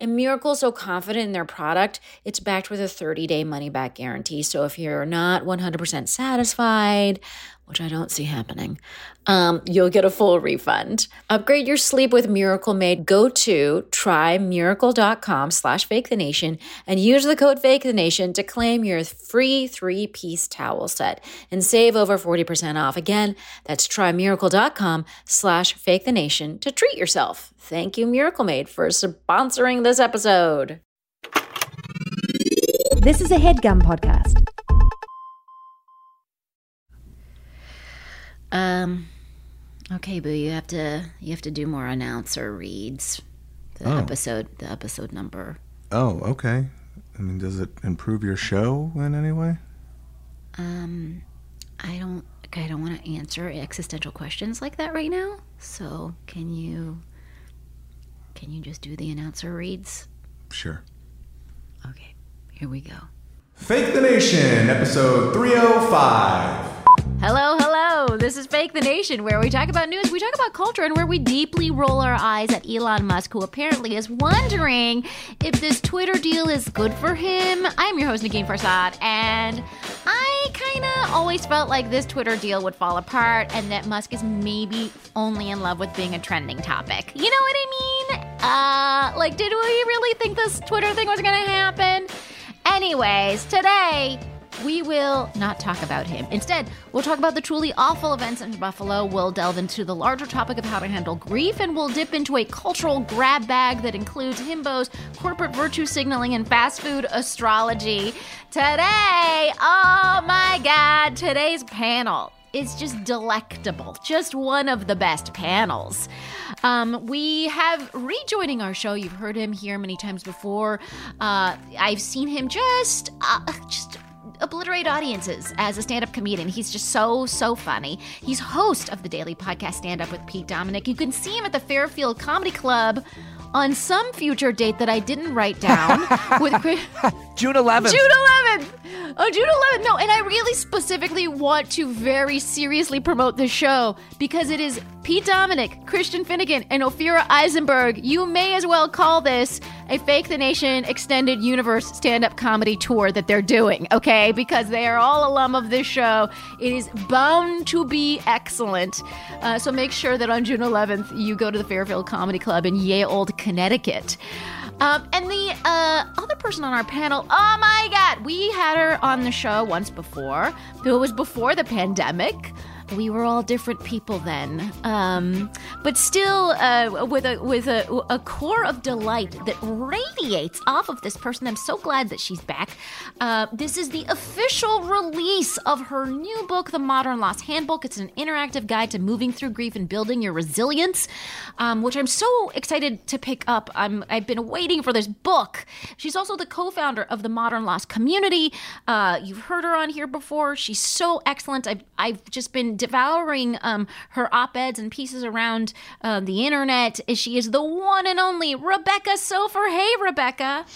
And Miracle's so confident in their product, it's backed with a 30-day money-back guarantee. So if you're not 100% satisfied, which I don't see happening, you'll get a full refund. Upgrade your sleep with Miracle Made. Go to trymiracle.com/fakethenation and use the code FakeTheNation to claim your free 3-piece towel set and save over 40% off. Again, that's trymiracle.com/fakethenation to treat yourself. Thank you, Miracle Made, for sponsoring this episode. This is a HeadGum podcast. Okay, Boo, you have to do more announcer reads. The episode number. Oh, okay. I mean, does it improve your show in any way? I don't want to answer existential questions like that right now. So, can you just do the announcer reads? Sure. Okay. Here we go. Fake the Nation, episode 305. Hello. This is Fake the Nation, where we talk about news, we talk about culture, and where we deeply roll our eyes at Elon Musk, who apparently is wondering if this Twitter deal is good for him. I'm your host, Negin Farsad, and I kind of always felt like this Twitter deal would fall apart and that Musk is maybe only in love with being a trending topic. You know what I mean? Like, did we really think this Twitter thing was going to happen? Anyways, today we will not talk about him. Instead, we'll talk about the truly awful events in Buffalo. We'll delve into the larger topic of how to handle grief, and we'll dip into a cultural grab bag that includes himbos, corporate virtue signaling, and fast food astrology. Today, oh my God, today's panel is just delectable. Just one of the best panels. We have rejoining our show. You've heard him here many times before. I've seen him just obliterate audiences as a stand-up comedian. He's just so funny. He's host of the daily podcast Stand Up with Pete Dominick. You can see him at the Fairfield Comedy Club on some future date that I didn't write down. with June 11th. Oh, June 11th. No, and I really specifically want to very seriously promote this show because it is Pete Dominick, Christian Finnegan, and Ophira Eisenberg. You may as well call this a Fake the Nation Extended Universe stand-up comedy tour that they're doing, okay? Because they are all alum of this show. It is bound to be excellent. So make sure that on June 11th, you go to the Fairfield Comedy Club in Ye Olde, Connecticut. And the other person on our panel, oh my God, we had her on the show once before. It was before the pandemic. We were all different people then, but still with a core of delight that radiates off of this person. I'm so glad that she's back. This is the official release of her new book, The Modern Loss Handbook. It's an interactive guide to moving through grief and building your resilience, which I'm so excited to pick up. I've been waiting for this book. She's also the co-founder of the Modern Loss Community. You've heard her on here before. She's so excellent. I've just been devouring her op-eds and pieces around the internet. She is the one and only Rebecca Soffer. Hey, Rebecca.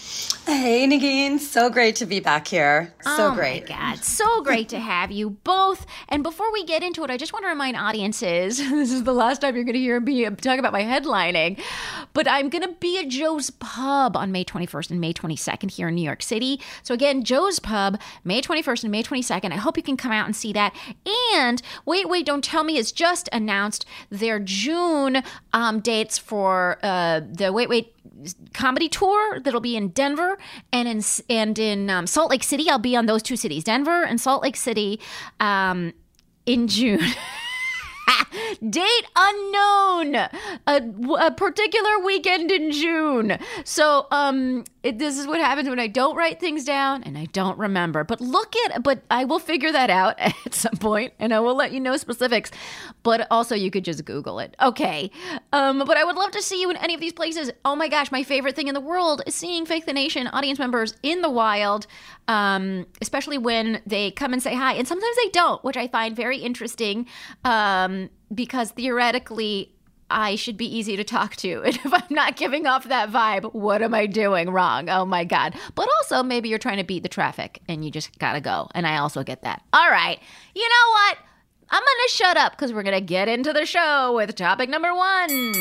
Hey, Negin. So great to be back here. So great. Oh, my God. So great to have you both. And before we get into it, I just want to remind audiences, this is the last time you're going to hear me talk about my headlining, but I'm going to be at Joe's Pub on May 21st and May 22nd here in New York City. So again, Joe's Pub, May 21st and May 22nd. I hope you can come out and see that. And Wait, Don't Tell Me has just announced their June dates for the Wait comedy tour that'll be in Denver and in Salt Lake City. I'll be on those two cities, Denver and Salt Lake City, in June. Date unknown, a particular weekend in June. So this is what happens when I don't write things down and I don't remember. But I will figure that out at some point and I will let you know specifics. But also you could just Google it. Okay. But I would love to see you in any of these places. Oh my gosh, my favorite thing in the world is seeing Fake the Nation audience members in the wild, especially when they come and say hi. And sometimes they don't, which I find very interesting. Because theoretically, I should be easy to talk to. And if I'm not giving off that vibe, what am I doing wrong? Oh, my God. But also, maybe you're trying to beat the traffic and you just got to go. And I also get that. All right. You know what? I'm going to shut up because we're going to get into the show with topic number one.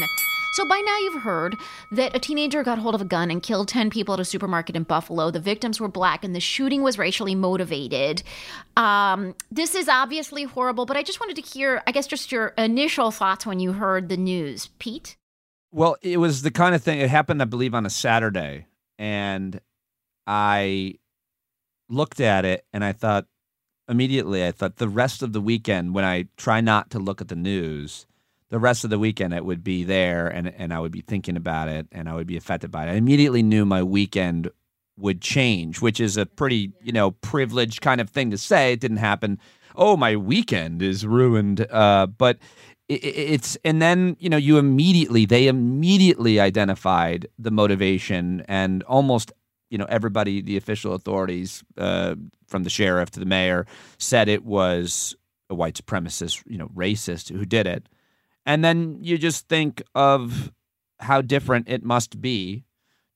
So by now you've heard that a teenager got hold of a gun and killed 10 people at a supermarket in Buffalo. The victims were black and the shooting was racially motivated. This is obviously horrible, but I just wanted to hear, I guess, just your initial thoughts when you heard the news. Pete? Well, it was the kind of thing, it happened, I believe, on a Saturday. And I looked at it and I thought, immediately, I thought the rest of the weekend when I try not to look at the news, the rest of the weekend it would be there and I would be thinking about it and I would be affected by it. I immediately knew my weekend would change, which is a pretty, privileged kind of thing to say. It didn't happen. Oh, my weekend is ruined. But it's, and then, they immediately identified the motivation and almost, everybody, the official authorities, from the sheriff to the mayor, said it was a white supremacist, racist who did it. And then you just think of how different it must be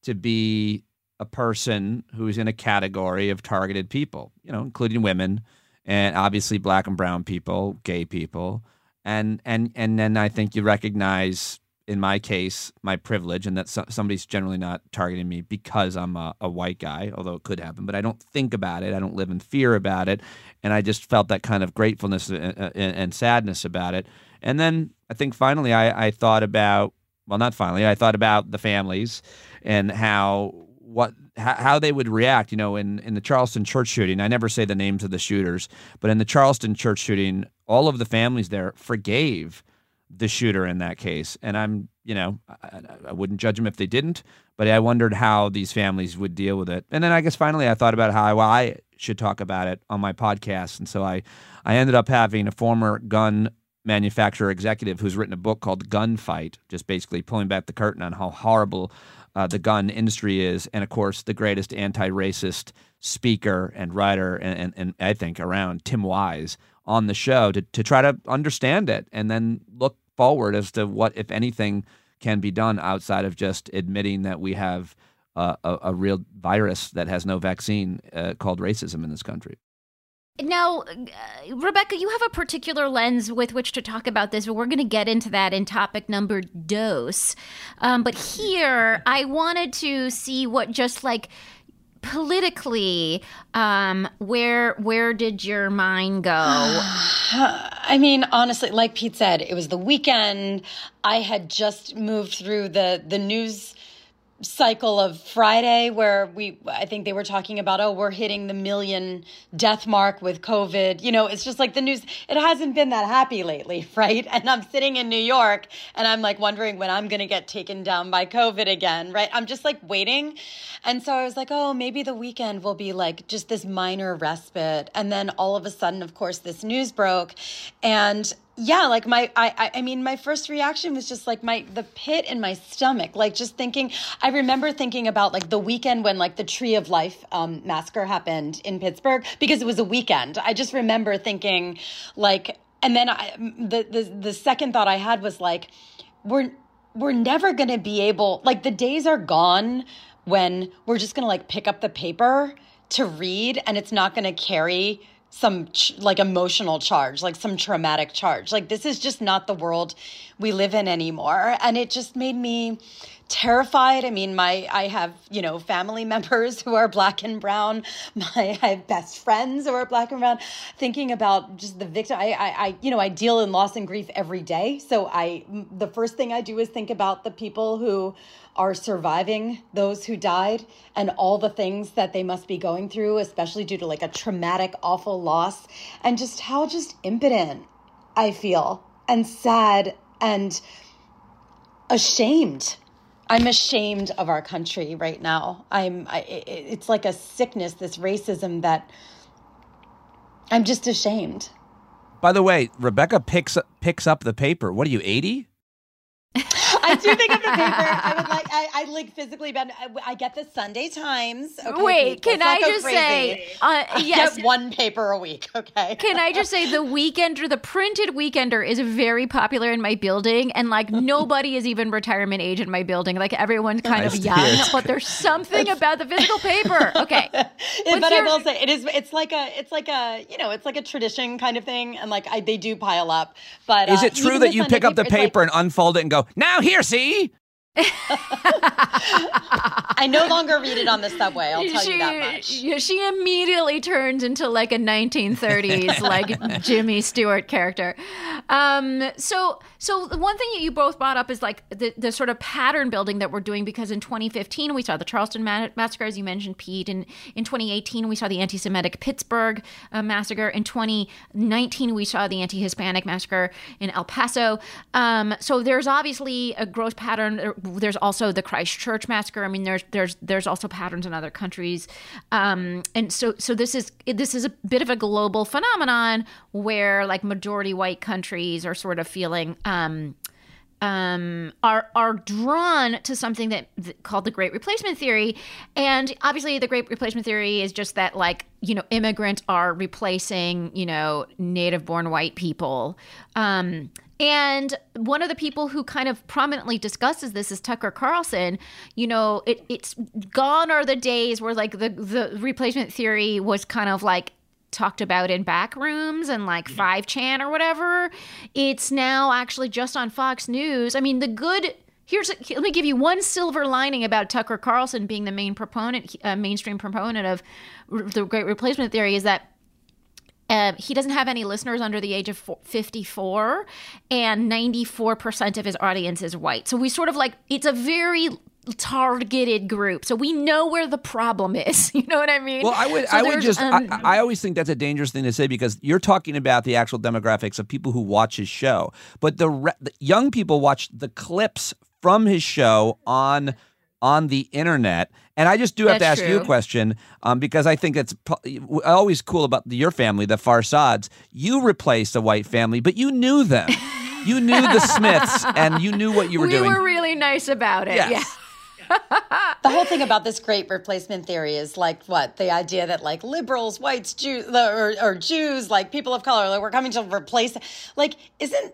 to be a person who's in a category of targeted people, including women and obviously black and brown people, gay people. And then I think you recognize, in my case, my privilege and that somebody's generally not targeting me because I'm a white guy, although it could happen. But I don't think about it. I don't live in fear about it. And I just felt that kind of gratefulness and sadness about it. And then I think finally I thought about, well, not finally, I thought about the families and how they would react, in the Charleston church shooting. I never say the names of the shooters, but in the Charleston church shooting, all of the families there forgave the shooter in that case. And I'm, I wouldn't judge them if they didn't, but I wondered how these families would deal with it. And then I guess finally I thought about how I should talk about it on my podcast. And so I ended up having a former gun manufacturer executive who's written a book called Gunfight, just basically pulling back the curtain on how horrible the gun industry is. And of course, the greatest anti-racist speaker and writer, and I think around, Tim Wise, on the show to try to understand it and then look forward as to what, if anything, can be done outside of just admitting that we have a real virus that has no vaccine called racism in this country. Now, Rebecca, you have a particular lens with which to talk about this, but we're going to get into that in topic number dos. But here, I wanted to see what just like politically, where did your mind go? I mean, honestly, like Pete said, it was the weekend. I had just moved through the news cycle of Friday where I think they were talking about, oh, we're hitting the million death mark with COVID. You know, it's just like the news, it hasn't been that happy lately, right? And I'm sitting in New York and I'm like wondering when I'm going to get taken down by COVID again, right? I'm just like waiting. And so I was like, oh, maybe the weekend will be like just this minor respite. And then all of a sudden, of course, this news broke. And yeah, like my first reaction was just like the pit in my stomach, like just thinking, I remember thinking about like the weekend when like the Tree of Life massacre happened in Pittsburgh, because it was a weekend. I just remember thinking like, and then the second thought I had was like, we're never going to be able, like the days are gone when we're just going to like pick up the paper to read and it's not going to carry some like emotional charge, like some traumatic charge. Like this is just not the world we live in anymore. And it just made me terrified. I mean, I have, you know, family members who are black and brown. I have best friends who are black and brown, thinking about just the victim. I deal in loss and grief every day. So the first thing I do is think about the people who are surviving, those who died, and all the things that they must be going through, especially due to like a traumatic, awful loss, and just how just impotent I feel and sad and ashamed. I'm ashamed of our country right now. It's like a sickness, this racism that I'm just ashamed. By the way, Rebecca picks up the paper. What are you, 80? I do pick up the paper. I like physically bad. I get the Sunday Times. Okay, wait, can I just say, yes. I get one paper a week, okay? Can I just say the Weekender, the printed Weekender is very popular in my building, and like nobody is even retirement age in my building. Like everyone's kind of young, but there's something about the physical paper. Okay. But I will say it's like a tradition kind of thing, and like they do pile up. But is it true that you pick up the paper and unfold it and go, now here, see? I no longer read it on the subway, I'll tell you that much. She immediately turns into like a 1930s like Jimmy Stewart character. So one thing that you both brought up is like the sort of pattern building that we're doing, because in 2015 we saw the Charleston massacre, as you mentioned, Pete, and in 2018 we saw the anti-Semitic Pittsburgh massacre. In 2019 we saw the anti-Hispanic massacre in El Paso. So there's obviously a gross pattern. There's also the Christchurch massacre. I mean, there's also patterns in other countries, and so this is a bit of a global phenomenon where like majority white countries are sort of feeling are drawn to something that called the Great Replacement Theory. And obviously the Great Replacement Theory is just that, like, you know, immigrants are replacing, you know, native-born white people. And one of the people who kind of prominently discusses this is Tucker Carlson. You know, it's gone are the days where like the replacement theory was kind of like talked about in back rooms and like 5chan or whatever. It's now actually just on Fox News. I mean, let me give you one silver lining about Tucker Carlson being the mainstream proponent of the Great Replacement Theory, is that he doesn't have any listeners under the age of 54, and 94% of his audience is white. So we sort of like, it's a very targeted group. So we know where the problem is. You know what I mean? Well, I always think that's a dangerous thing to say, because you're talking about the actual demographics of people who watch his show. But the young people watch the clips from his show on the internet. And I just do have to ask you a question, because I think that's always cool about your family, the Farsads. You replaced a white family, but you knew them. You knew the Smiths, and you knew what you were doing. We were really nice about it. Yes. Yeah. The whole thing about this Great Replacement Theory is like, what, the idea that like liberals, whites, Jews, or Jews, like people of color, like we're coming to replace. Like,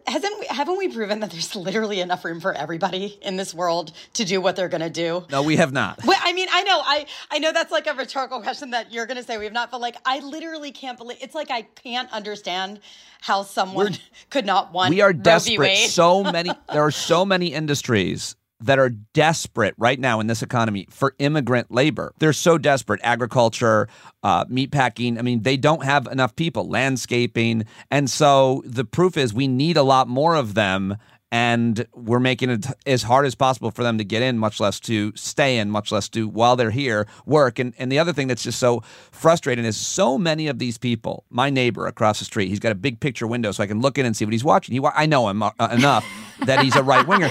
haven't we proven that there's literally enough room for everybody in this world to do what they're going to do? No, we have not. Well, I mean, I know, I know that's like a rhetorical question that you're going to say we have not, but like I literally can't believe it's like I can't understand how someone could not want. We are desperate. There are so many industries that are desperate right now in this economy for immigrant labor. They're so desperate. Agriculture, meatpacking. I mean, they don't have enough people. Landscaping. And so the proof is we need a lot more of them. And we're making it as hard as possible for them to get in, much less to stay in, much less to, while they're here, work. And the other thing that's just so frustrating is so many of these people, my neighbor across the street, he's got a big picture window so I can look in and see what he's watching. I know him enough that he's a right-winger.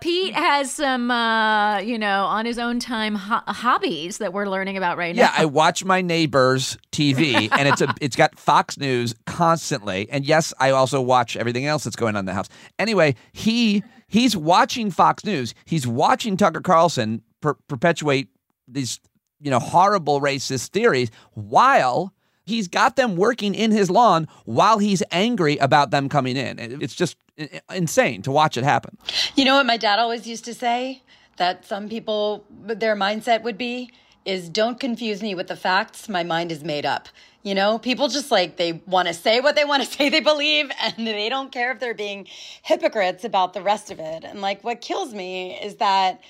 Pete has some, on his own time hobbies that we're learning about right now. Yeah, I watch my neighbor's TV, and it's got Fox News constantly. And yes, I also watch everything else that's going on in the house. Anyway, he's watching Fox News. He's watching Tucker Carlson perpetuate these, horrible racist theories while he's got them working in his lawn while he's angry about them coming in. It's just insane to watch it happen. You know what my dad always used to say that some people, their mindset would be, is don't confuse me with the facts. My mind is made up. People just they want to say what they want to say they believe, and they don't care if they're being hypocrites about the rest of it. And what kills me is that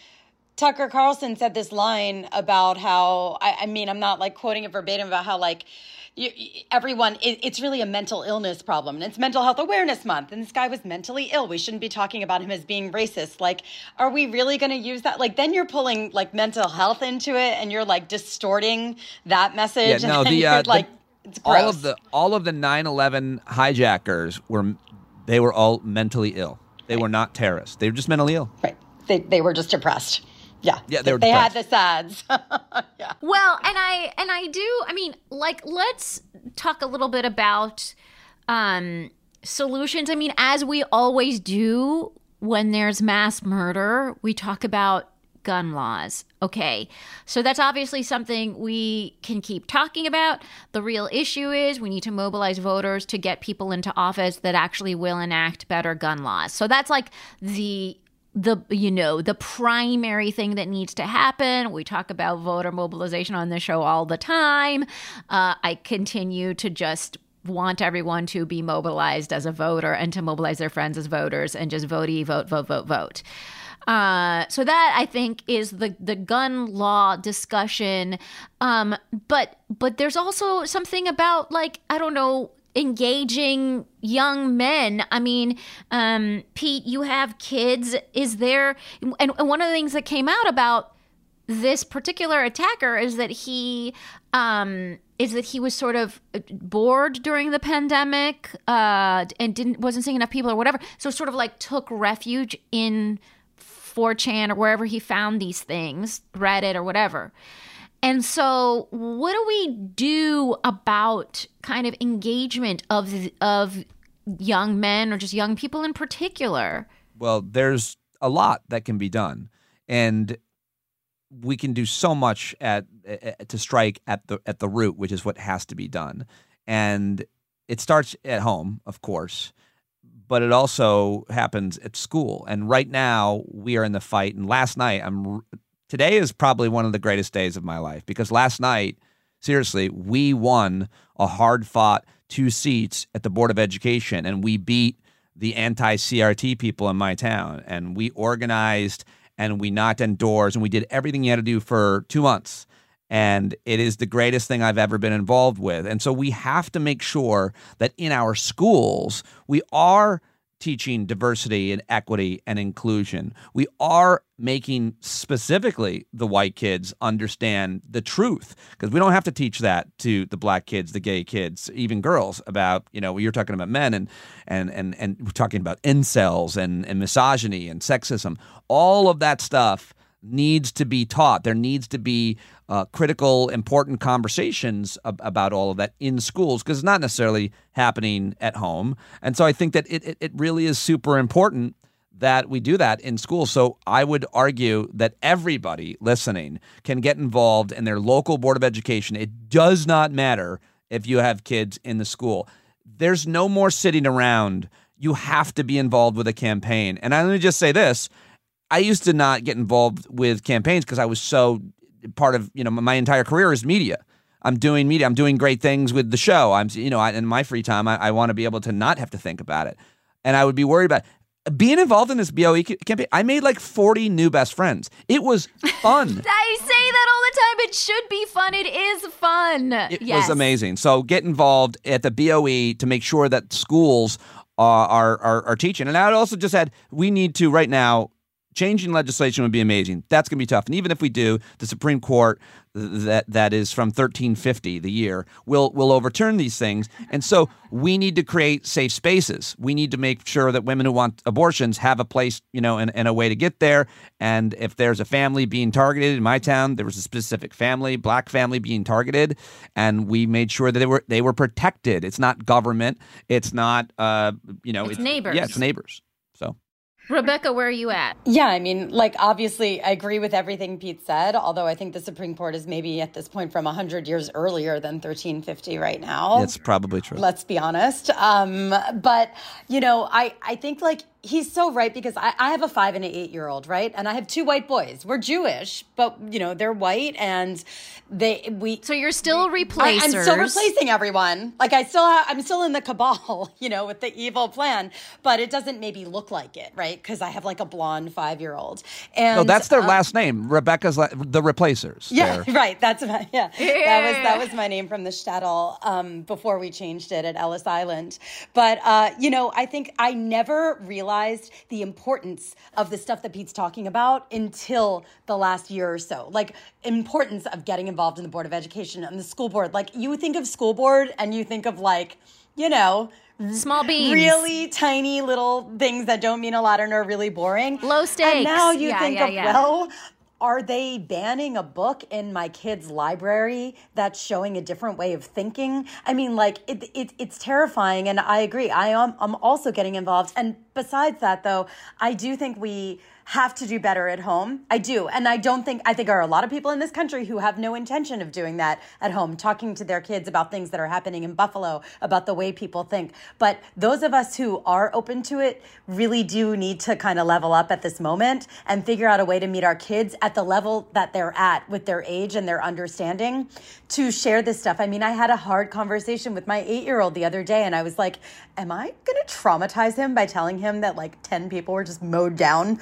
Tucker Carlson said this line about how, I'm not quoting it verbatim, about how everyone, it's really a mental illness problem, and it's Mental Health Awareness Month, and this guy was mentally ill. We shouldn't be talking about him as being racist. Are we really going to use that? Then you're pulling mental health into it, and you're distorting that message. Yeah, no, and it's gross. All of the 9/11 hijackers were all mentally ill. They were not terrorists. They were just mentally ill. Right. They were just depressed. Yeah. Yeah. They had the sads. Yeah. Well, and I do. Let's talk a little bit about solutions. As we always do when there's mass murder, we talk about gun laws. Okay. So that's obviously something we can keep talking about. The real issue is we need to mobilize voters to get people into office that actually will enact better gun laws. So that's the primary thing that needs to happen. We talk about voter mobilization on this show all the time. I continue to just want everyone to be mobilized as a voter and to mobilize their friends as voters and just vote. So that, I think, is the gun law discussion. But there's also something about, engaging young men. Pete, you have kids. Is there, and one of the things that came out about this particular attacker is that he was sort of bored during the pandemic and wasn't seeing enough people or whatever. So sort of took refuge in 4chan or wherever he found these things, Reddit or whatever. And so what do we do about kind of engagement of young men or just young people in particular? Well, there's a lot that can be done. And we can do so much to strike at the root, which is what has to be done. And it starts at home, of course, but it also happens at school. And right now we are in the fight. And last night Today is probably one of the greatest days of my life because last night, seriously, we won a hard-fought 2 seats at the Board of Education, and we beat the anti-CRT people in my town. And we organized, and we knocked on doors, and we did everything you had to do for 2 months. And it is the greatest thing I've ever been involved with. And so we have to make sure that in our schools we are teaching diversity and equity and inclusion. We are making specifically the white kids understand the truth, because we don't have to teach that to the black kids, the gay kids, even girls about, you're talking about men and we're talking about incels and misogyny and sexism. All of that stuff needs to be taught. There needs to be critical, important conversations about all of that in schools, because it's not necessarily happening at home. And so I think that it really is super important that we do that in school. So I would argue that everybody listening can get involved in their local Board of Education. It does not matter if you have kids in the school. There's no more sitting around. You have to be involved with a campaign. And let me just say this. I used to not get involved with campaigns because I was so part of, my entire career is media. I'm doing media. I'm doing great things with the show. In my free time, I want to be able to not have to think about it. And I would be worried about it. Being involved in this BOE campaign, I made 40 new best friends. It was fun. I say that all the time. It should be fun. It is fun. It was amazing. So get involved at the BOE to make sure that schools are teaching. And I also just add, we need to right now, changing legislation would be amazing. That's going to be tough. And even if we do, the Supreme Court that is from 1350, the year, will overturn these things. And so we need to create safe spaces. We need to make sure that women who want abortions have a place, you know, and a way to get there. And if there's a family being targeted in my town, there was a specific family, black family being targeted, and we made sure that they were protected. It's not government. It's not, it's neighbors. Yeah, it's neighbors. So. Rebecca, where are you at? Yeah, I mean, like, obviously, I agree with everything Pete said, although I think the Supreme Court is maybe at this point from 100 years earlier than 1350 right now. That's probably true. Let's be honest. But, you know, I think, like, he's so right, because I have a 5- and an 8-year-old, right? And I have 2 white boys. We're Jewish, but, you know, they're white, and we. So you're still replacers. I'm still replacing everyone. Like, I'm still in the cabal, you know, with the evil plan, but it doesn't maybe look like it, right? Because I have, like, a blonde 5-year-old. And, no, that's their last name. Rebecca's, the replacers. Yeah, there. Right. That's about, yeah. That was my name from the shtetl before we changed it at Ellis Island. But, you know, I think I never realized the importance of the stuff that Pete's talking about until the last year or so. Like, importance of getting involved in the Board of Education and the school board. Like, you think of school board and you think of, like, you know, small beans, really tiny little things that don't mean a lot and are really boring. Low stakes. And now you think of, well, are they banning a book in my kid's library that's showing a different way of thinking? I mean, like, it's terrifying, and I agree. I'm also getting involved. And besides that, though, I do think we have to do better at home. I do. And I think there are a lot of people in this country who have no intention of doing that at home, talking to their kids about things that are happening in Buffalo, about the way people think. But those of us who are open to it really do need to kind of level up at this moment and figure out a way to meet our kids at the level that they're at with their age and their understanding to share this stuff. I mean, I had a hard conversation with my 8-year-old the other day, and I was like, am I going to traumatize him by telling him that, like, 10 people were just mowed down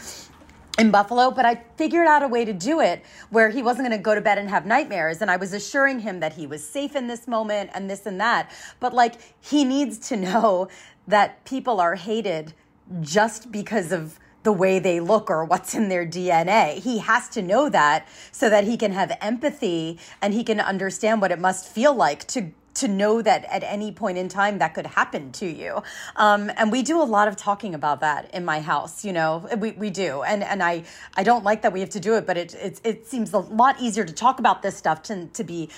in Buffalo? But I figured out a way to do it where he wasn't going to go to bed and have nightmares. And I was assuring him that he was safe in this moment and this and that. But, like, he needs to know that people are hated just because of the way they look or what's in their DNA. He has to know that so that he can have empathy and he can understand what it must feel like to know that at any point in time that could happen to you. And we do a lot of talking about that in my house, you know, we do. And I don't like that we have to do it, but it seems a lot easier to talk about this stuff to be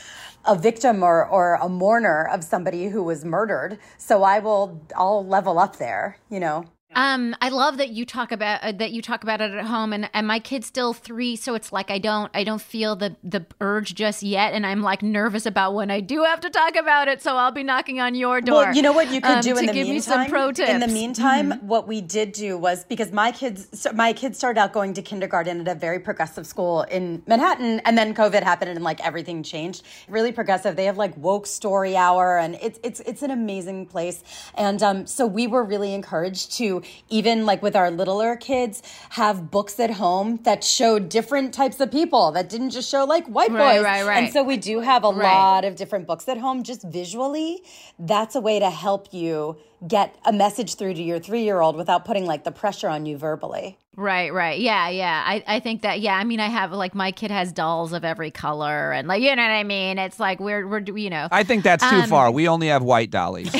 a victim or a mourner of somebody who was murdered. So I'll level up there, you know. I love that you talk about it at home, and my kid's still 3, so it's like I don't feel the urge just yet, and I'm like nervous about when I do have to talk about it. So I'll be knocking on your door. Well, you know what you could do in the meantime. To give me some pro tips. In the meantime, what we did do was, because my kids started out going to kindergarten at a very progressive school in Manhattan, and then COVID happened and, like, everything changed. Really progressive. They have, like, woke story hour, and it's an amazing place. And so we were really encouraged to, even, like, with our littler kids, have books at home that showed different types of people, that didn't just show, like, white boys. Right. And so we do have a lot of different books at home, just visually. That's a way to help you get a message through to your 3-year-old without putting, like, the pressure on you verbally. Right. Yeah. I think that, yeah, I mean, I have, like, my kid has dolls of every color and, like, you know what I mean? It's like, we're you know. I think that's too far. We only have white dollies.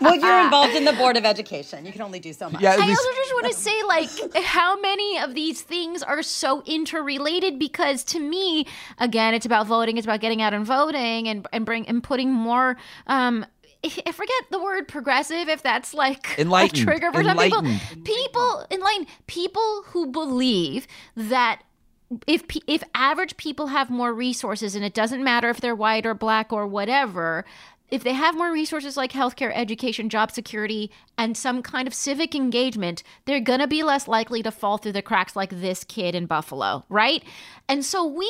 Well, you're involved in the Board of Education. You can only do so much. Yeah, I also just want to say, like, how many of these things are so interrelated? Because to me, again, it's about voting. It's about getting out and voting and putting more I forget the word progressive, if that's like enlightened, a trigger for some people, enlightened people who believe that if average people have more resources, and it doesn't matter if they're white or black or whatever, if they have more resources like healthcare, education, job security, and some kind of civic engagement, they're going to be less likely to fall through the cracks like this kid in Buffalo, right? And so we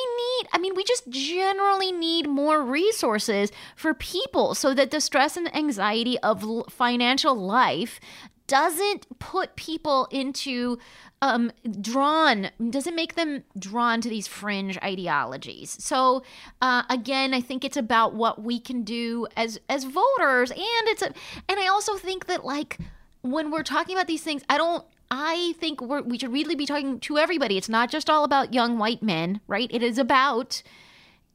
just generally need more resources for people so that the stress and anxiety of financial life doesn't put people into doesn't make them drawn to these fringe ideologies. So again, I think it's about what we can do as voters, and and I also think that, like, when we're talking about these things, I think we should really be talking to everybody. It's not just all about young white men, right? It is about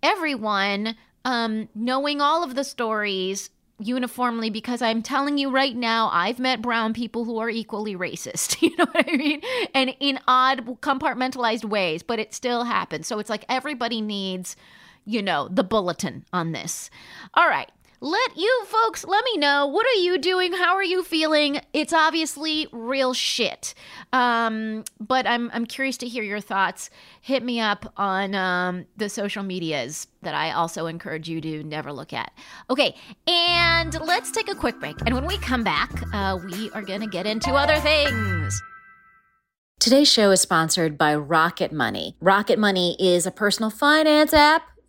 everyone knowing all of the stories uniformly, because I'm telling you right now, I've met brown people who are equally racist, you know what I mean? And in odd compartmentalized ways, but it still happens. So it's like everybody needs, you know, the bulletin on this. All right. Let me know. What are you doing? How are you feeling? It's obviously real shit. But I'm curious to hear your thoughts. Hit me up on the social medias that I also encourage you to never look at. Okay, and let's take a quick break. And when we come back, we are going to get into other things. Today's show is sponsored by Rocket Money. Rocket Money is a personal finance app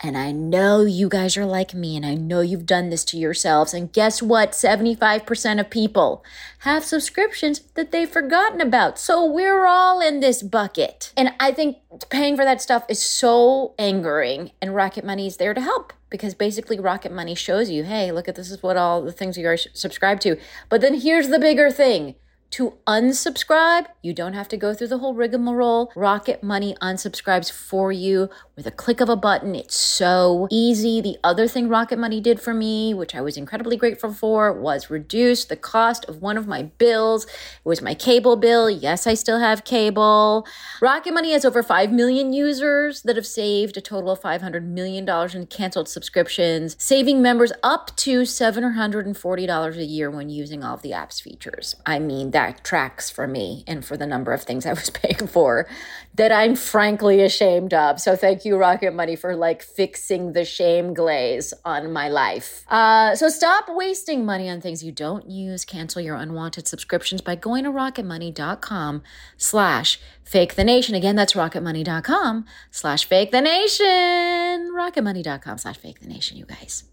And I know you guys are like me, and I know you've done this to yourselves. And guess what? 75% of people have subscriptions that they've forgotten about. So we're all in this bucket. And I think paying for that stuff is so angering, and Rocket Money is there to help, because basically Rocket Money shows you, hey, look at this is what all the things you are subscribed to. But then here's the bigger thing. To unsubscribe, you don't have to go through the whole rigmarole. Rocket Money unsubscribes for you with a click of a button. It's so easy. The other thing Rocket Money did for me, which I was incredibly grateful for, was reduce the cost of one of my bills. It was my cable bill. Yes, I still have cable. Rocket Money has over 5 million users that have saved a total of $500 million in canceled subscriptions, saving members up to $740 a year when using all of the app's features. I mean, that tracks for me and for the number of things I was paying for that I'm frankly ashamed of. So thank you, Rocket Money, for fixing the shame glaze on my life. So stop wasting money on things you don't use. Cancel your unwanted subscriptions by going to rocketmoney.com/fakethenation. Again, that's rocketmoney.com/fakethenation. Rocketmoney.com/fakethenation, you guys.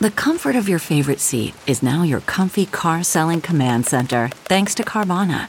The comfort of your favorite seat is now your comfy car selling command center, thanks to Carvana.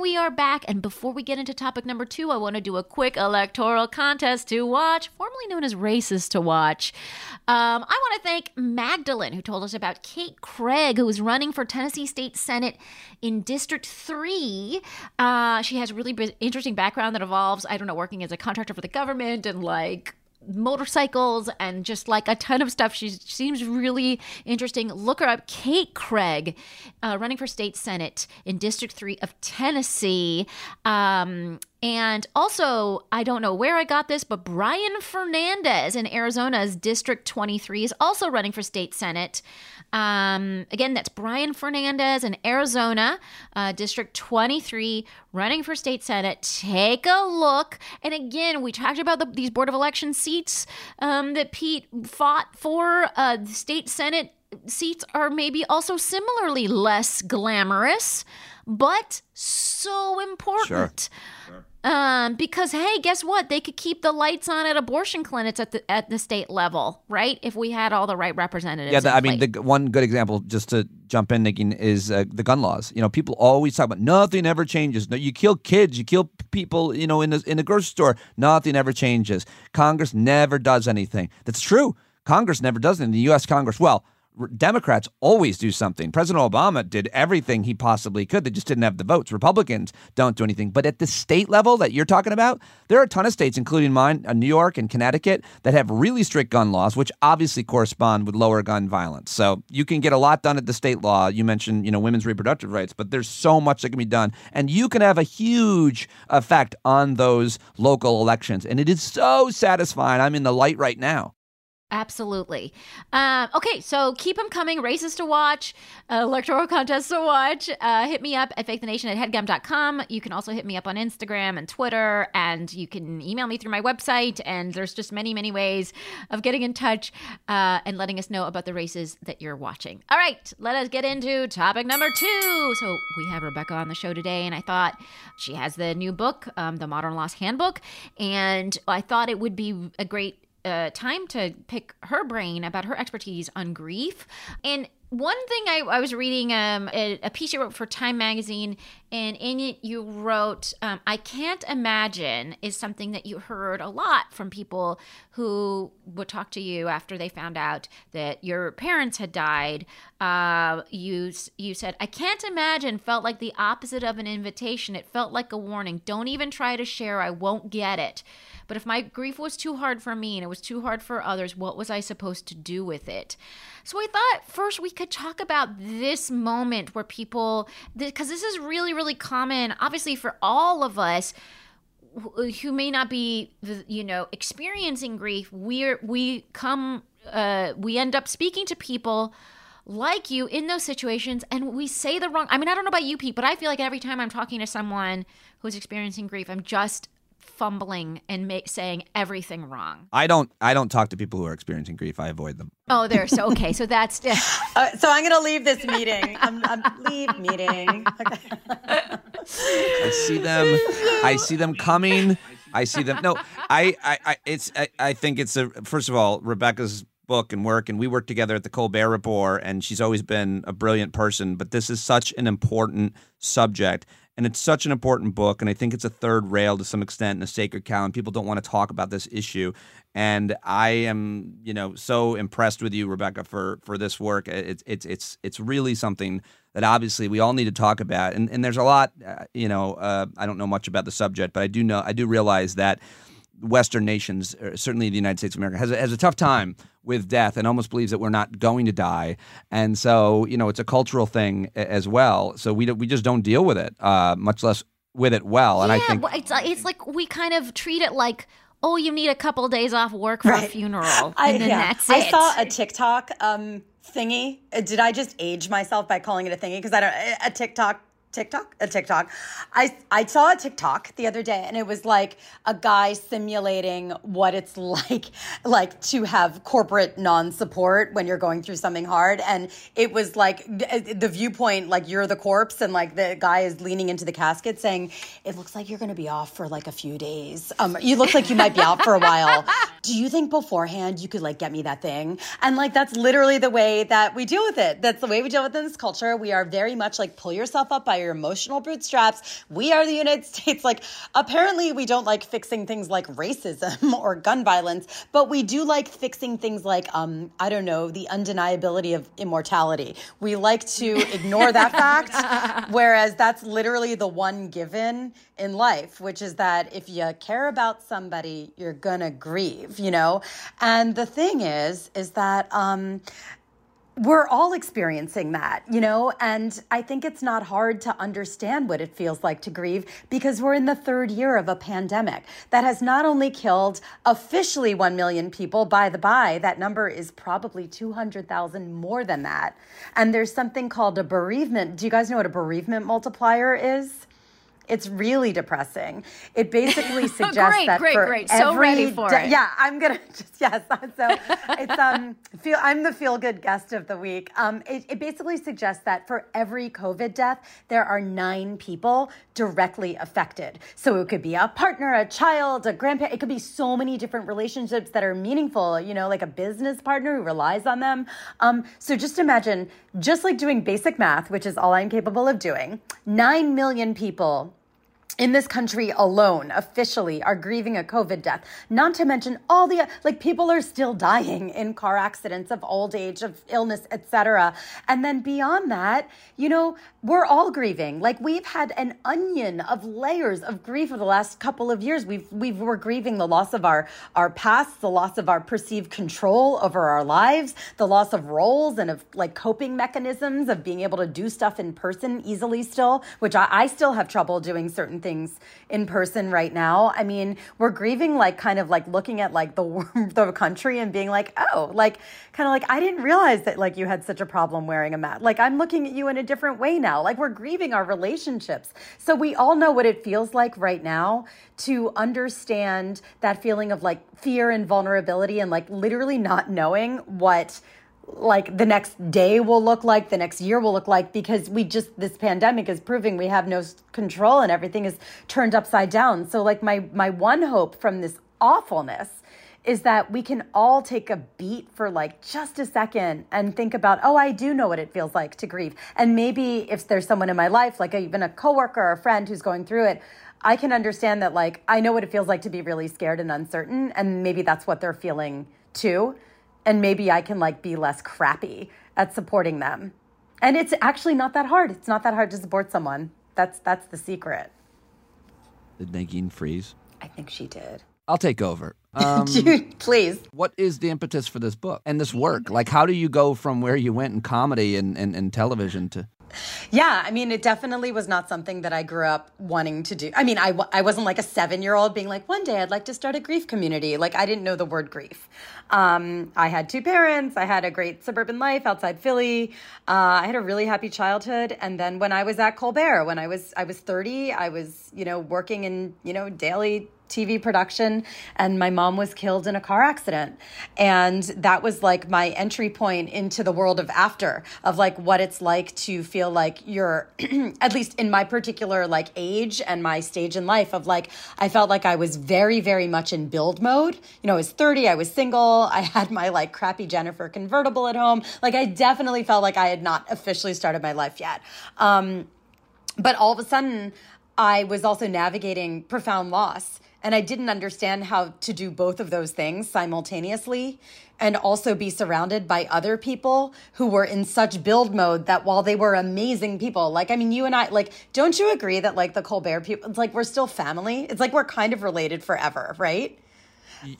We are back, and before we get into topic number 2, I want to do a quick electoral contest to watch, formerly known as Races to Watch. I want to thank Magdalene, who told us about Kate Craig, who is running for Tennessee State Senate in District 3. She has a really interesting background that involves, working as a contractor for the government and motorcycles and just a ton of stuff. She seems really interesting. Look her up. Kate Craig, running for state senate in District 3 of Tennessee. And also, I don't know where I got this, but Brian Fernandez in Arizona's District 23 is also running for state senate. Again, that's Brian Fernandez in Arizona, District 23, running for state senate. Take a look. And again, we talked about these Board of Election seats that Pete fought for. The state senate seats are maybe also similarly less glamorous, but so important. Sure. Because, hey, guess what? They could keep the lights on at abortion clinics at the state level, right? If we had all the right representatives. Yeah, the one good example, just to jump in, Nikki, is the gun laws. You know, people always talk about nothing ever changes. No, you kill kids, you kill people, you know, in the grocery store. Nothing ever changes. Congress never does anything. That's true. Congress never does anything. The U.S. Congress, well, Democrats always do something. President Obama did everything he possibly could. They just didn't have the votes. Republicans don't do anything. But at the state level that you're talking about, there are a ton of states, including mine, New York and Connecticut, that have really strict gun laws, which obviously correspond with lower gun violence. So you can get a lot done at the state law. You mentioned, women's reproductive rights, but there's so much that can be done. And you can have a huge effect on those local elections. And it is so satisfying. I'm in the light right now. Absolutely. Okay, so keep them coming. Races to watch, electoral contests to watch. Hit me up at fakethenation@headgum.com. You can also hit me up on Instagram and Twitter, and you can email me through my website. And there's just many, many ways of getting in touch and letting us know about the races that you're watching. All right, let us get into topic number 2. So we have Rebecca on the show today, and I thought she has the new book, The Modern Loss Handbook, and I thought it would be a great time to pick her brain about her expertise on grief. And one thing I was reading a piece you wrote for Time Magazine, and in it you wrote, I can't imagine is something that you heard a lot from people who would talk to you after they found out that your parents had died. You said, I can't imagine felt like the opposite of an invitation. It felt like a warning. Don't even try to share. I won't get it. But if my grief was too hard for me and it was too hard for others, what was I supposed to do with it? So I thought first we could talk about this moment where people, because this is really, really common, obviously for all of us who may not be, experiencing grief, we end up speaking to people like you in those situations, and we say the wrong, I mean, I don't know about you, Pete, but I feel like every time I'm talking to someone who's experiencing grief, I'm just fumbling and saying everything wrong. I don't talk to people who are experiencing grief. I avoid them. Oh, there. So okay. So that's so I'm going to leave this meeting. I'm leaving meeting. Okay. I see them coming. I see them. No, I think it's first of all, Rebecca's book and work, and we worked together at the Colbert Report, and she's always been a brilliant person, but this is such an important subject. And it's such an important book, and I think it's a third rail to some extent in a sacred cow, and people don't want to talk about this issue. And I am, so impressed with you, Rebecca, for this work. It's really something that obviously we all need to talk about. And there's a lot, I don't know much about the subject, but I do realize that Western nations, certainly the United States of America, has a tough time with death and almost believes that we're not going to die. And so, it's a cultural thing as well. So we just don't deal with it, much less with it well. Yeah, and I think it's like we kind of treat it like, oh, you need a couple of days off work for a funeral. That's it. I saw a TikTok thingy. Did I just age myself by calling it a thingy? Because I don't – a TikTok. I saw a TikTok the other day, and it was like a guy simulating what it's like to have corporate non-support when you're going through something hard. And it was like the viewpoint, like you're the corpse, and like the guy is leaning into the casket saying, it looks like you're going to be off for like a few days. You look like you might be out for a while. Do you think beforehand you could like get me that thing? And like, that's literally the way that we deal with it. That's the way we deal with it in this culture. We are very much like, pull yourself up by your emotional bootstraps. We are the United States. Like, apparently we don't like fixing things like racism or gun violence, but we do like fixing things like, the undeniability of immortality. We like to ignore that fact, whereas that's literally the one given in life, which is that if you care about somebody, you're gonna grieve, And the thing is that, we're all experiencing that, and I think it's not hard to understand what it feels like to grieve because we're in the third year of a pandemic that has not only killed officially 1 million people, by the by, that number is probably 200,000 more than that. And there's something called a bereavement. Do you guys know what a bereavement multiplier is? It's really depressing. It basically suggests that for every... So ready for it. Yeah, I'm going to just, yes. So it's, I'm the feel-good guest of the week. It basically suggests that for every COVID death, there are 9 people directly affected. So it could be a partner, a child, a grandparent. It could be so many different relationships that are meaningful, you know, like a business partner who relies on them. So just imagine, just like doing basic math, which is all I'm capable of doing, 9 million people in this country alone officially are grieving a COVID death, not to mention all the, like, people are still dying in car accidents, of old age, of illness, etc. And then beyond that, you know, we're all grieving. Like, we've had an onion of layers of grief for the last couple of years. We're grieving the loss of our past, the loss of our perceived control over our lives, the loss of roles and of, like, coping mechanisms of being able to do stuff in person easily still, which I still have trouble doing certain things in person right now. I mean, we're grieving, like, kind of like looking at, like, the country and being like, oh, like, kind of like, I didn't realize that, like, you had such a problem wearing a mask. Like, I'm looking at you in a different way now. Like, we're grieving our relationships. So we all know what it feels like right now to understand that feeling of, like, fear and vulnerability and, like, literally not knowing what, like, the next day will look like, the next year will look like, because this pandemic is proving we have no control and everything is turned upside down. So, like, my one hope from this awfulness is that we can all take a beat for, like, just a second and think about, oh, I do know what it feels like to grieve. And maybe if there's someone in my life, like even a coworker or a friend who's going through it, I can understand that, like, I know what it feels like to be really scared and uncertain, and maybe that's what they're feeling too. And maybe I can, like, be less crappy at supporting them. And it's actually not that hard. It's not that hard to support someone. That's the secret. Did Negin freeze? I think she did. I'll take over. Dude, please. What is the impetus for this book and this work? Like, how do you go from where you went in comedy and television to... Yeah, I mean, it definitely was not something that I grew up wanting to do. I mean, I wasn't like a 7-year-old being like, one day I'd like to start a grief community. Like, I didn't know the word grief. I had 2 parents. I had a great suburban life outside Philly. I had a really happy childhood. And then when I was at Colbert, when I was 30, I was, you know, working in, you know, daily TV production, and my mom was killed in a car accident. And that was, like, my entry point into the world of after, of, like, what it's like to feel like you're, at least in my particular, like, age and my stage in life, of, like, I felt like I was very, very much in build mode. You know, I was 30, I was single, I had my, like, crappy Jennifer convertible at home. Like, I definitely felt like I had not officially started my life yet. But all of a sudden, I was also navigating profound loss. And I didn't understand how to do both of those things simultaneously and also be surrounded by other people who were in such build mode that while they were amazing people, like, I mean, you and I, like, don't you agree that, like, the Colbert people, it's like, we're still family. It's like, we're kind of related forever, right?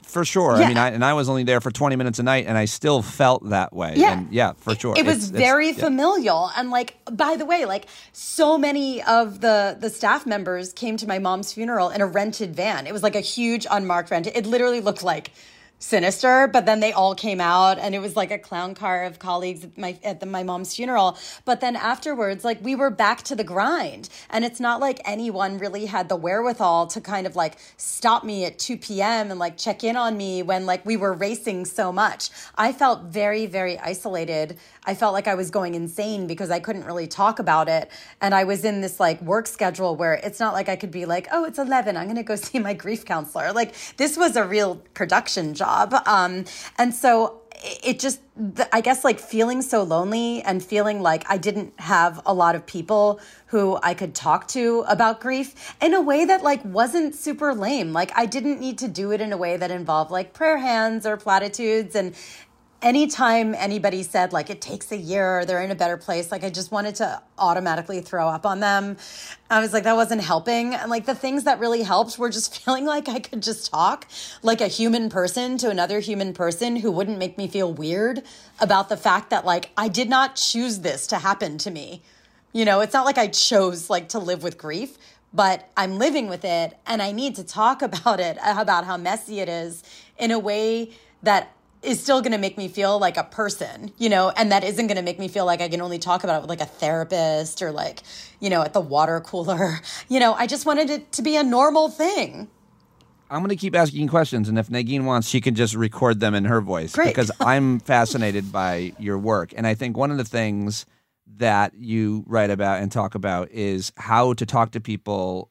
For sure. Yeah. I mean, I was only there for 20 minutes a night, and I still felt that way. Yeah, and yeah, for sure. It was very familial. Yeah. And, like, by the way, like, so many of the staff members came to my mom's funeral in a rented van. It was like a huge unmarked rent. It literally looked like sinister, but then they all came out, and it was like a clown car of colleagues at my mom's funeral. But then afterwards, like, we were back to the grind, and it's not like anyone really had the wherewithal to kind of, like, stop me at 2 p.m. and, like, check in on me when, like, we were racing so much. I felt very, very isolated. I felt like I was going insane because I couldn't really talk about it. And I was in this, like, work schedule where it's not like I could be like, oh, it's 11, I'm going to go see my grief counselor. Like, this was a real production job. And so it just, I guess, like, feeling so lonely and feeling like I didn't have a lot of people who I could talk to about grief in a way that, like, wasn't super lame. Like, I didn't need to do it in a way that involved, like, prayer hands or platitudes. And anytime anybody said, like, it takes a year or they're in a better place, like, I just wanted to automatically throw up on them. I was like, that wasn't helping. And, like, the things that really helped were just feeling like I could just talk like a human person to another human person who wouldn't make me feel weird about the fact that, like, I did not choose this to happen to me. You know, it's not like I chose, like, to live with grief, but I'm living with it and I need to talk about it, about how messy it is, in a way that is still going to make me feel like a person, you know, and that isn't going to make me feel like I can only talk about it with like a therapist or like, you know, at the water cooler. You know, I just wanted it to be a normal thing. I'm going to keep asking questions, and if Negin wants, she can just record them in her voice. Great. Because I'm fascinated by your work. And I think one of the things that you write about and talk about is how to talk to people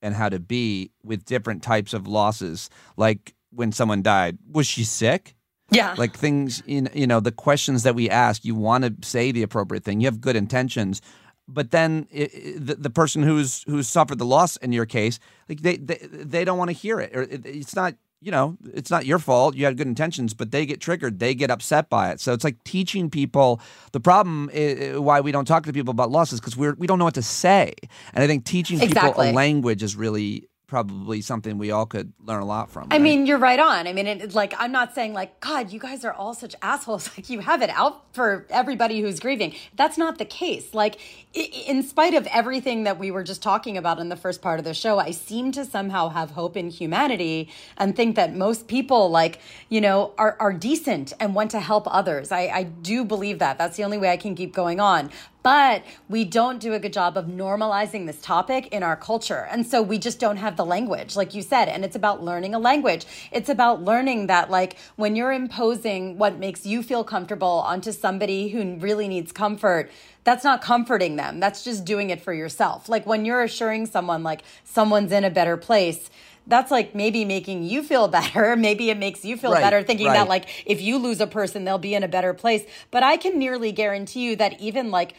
and how to be with different types of losses. Like when someone died, was she sick? Yeah. Like things, you know, the questions that we ask, you want to say the appropriate thing. You have good intentions. But then the person who's suffered the loss in your case, like they don't want to hear it. Or it's not, you know, it's not your fault. You had good intentions, but they get triggered. They get upset by it. So it's like teaching people. The problem is why we don't talk to people about losses because we don't know what to say. And I think teaching people a language is really probably something we all could learn a lot from. Right? I mean, you're right on. I mean, it's like, I'm not saying like, God, you guys are all such assholes. Like you have it out for everybody who's grieving. That's not the case. Like in spite of everything that we were just talking about in the first part of the show, I seem to somehow have hope in humanity and think that most people like, you know, are decent and want to help others. I do believe that. That's the only way I can keep going on. But we don't do a good job of normalizing this topic in our culture. And so we just don't have the language, like you said. And it's about learning a language. It's about learning that, like, when you're imposing what makes you feel comfortable onto somebody who really needs comfort, that's not comforting them. That's just doing it for yourself. Like, when you're assuring someone, like, someone's in a better place, that's like maybe making you feel better. Maybe it makes you feel better thinking that like if you lose a person, they'll be in a better place. But I can nearly guarantee you that even like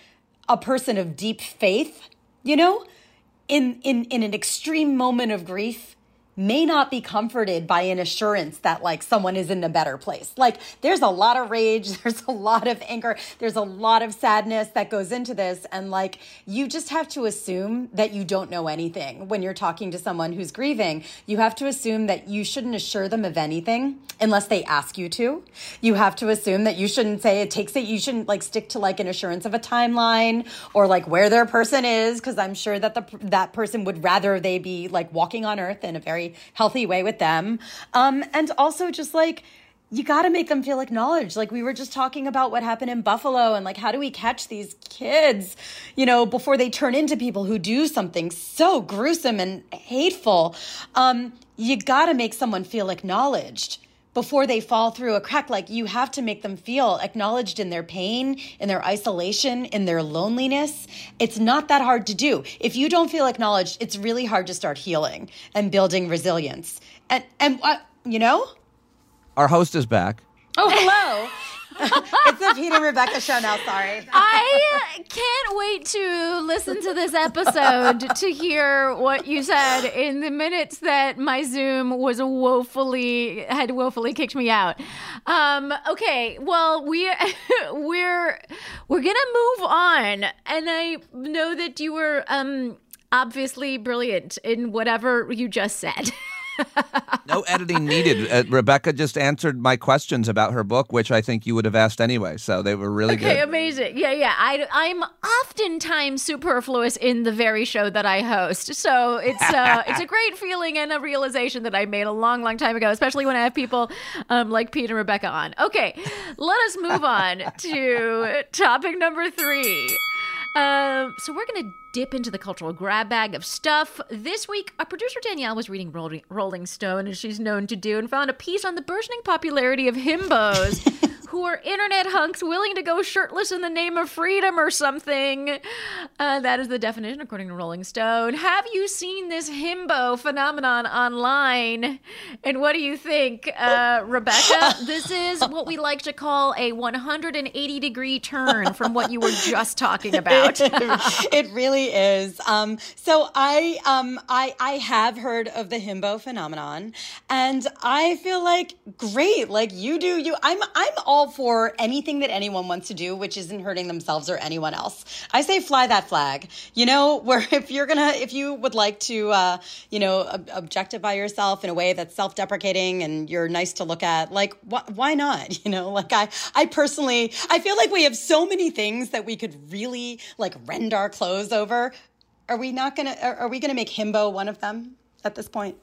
a person of deep faith, you know, in an extreme moment of grief may not be comforted by an assurance that like someone is in a better place. Like there's a lot of rage, there's a lot of anger, there's a lot of sadness that goes into this. And like, you just have to assume that you don't know anything when you're talking to someone who's grieving. You have to assume that you shouldn't assure them of anything unless they ask you to. You have to assume that you shouldn't say it takes it. You shouldn't like stick to like an assurance of a timeline or like where their person is. Cause I'm sure that that person would rather they be like walking on earth in a very healthy way with them. And also just like, you got to make them feel acknowledged. Like we were just talking about what happened in Buffalo and like, how do we catch these kids, you know, before they turn into people who do something so gruesome and hateful? You got to make someone feel acknowledged before they fall through a crack. Like you have to make them feel acknowledged in their pain, in their isolation, in their loneliness. It's not that hard to do. If you don't feel acknowledged, it's really hard to start healing and building resilience. And you know? Our host is back. Oh, hello. It's the Pete and Rebecca show now, sorry. I can't wait to listen to this episode to hear what you said in the minutes that my Zoom was woefully kicked me out. Okay, well, we're going to move on. And I know that you were obviously brilliant in whatever you just said. No editing needed. Rebecca just answered my questions about her book, which I think you would have asked anyway. So they were really good. Okay, amazing. Yeah. I'm oftentimes superfluous in the very show that I host. So it's a great feeling and a realization that I made a long, long time ago, especially when I have people like Pete and Rebecca on. Okay, let us move on to topic number 3. So we're going to dip into the cultural grab bag of stuff. This week, our producer Danielle was reading Rolling Stone, as she's known to do, and found a piece on the burgeoning popularity of himbos who are internet hunks willing to go shirtless in the name of freedom or something. That is the definition, according to Rolling Stone. Have you seen this himbo phenomenon online? And what do you think, Rebecca? This is what we like to call a 180-degree turn from what you were just talking about. It really is. So I have heard of the himbo phenomenon, and I feel like great. Like you do you. I'm all for anything that anyone wants to do, which isn't hurting themselves or anyone else. I say fly that flag, you know, where if you would like to, you know, objectify yourself in a way that's self-deprecating and you're nice to look at, like, why not? You know, like I personally, I feel like we have so many things that we could really like rend our clothes over. Are we going to make himbo one of them? at this point.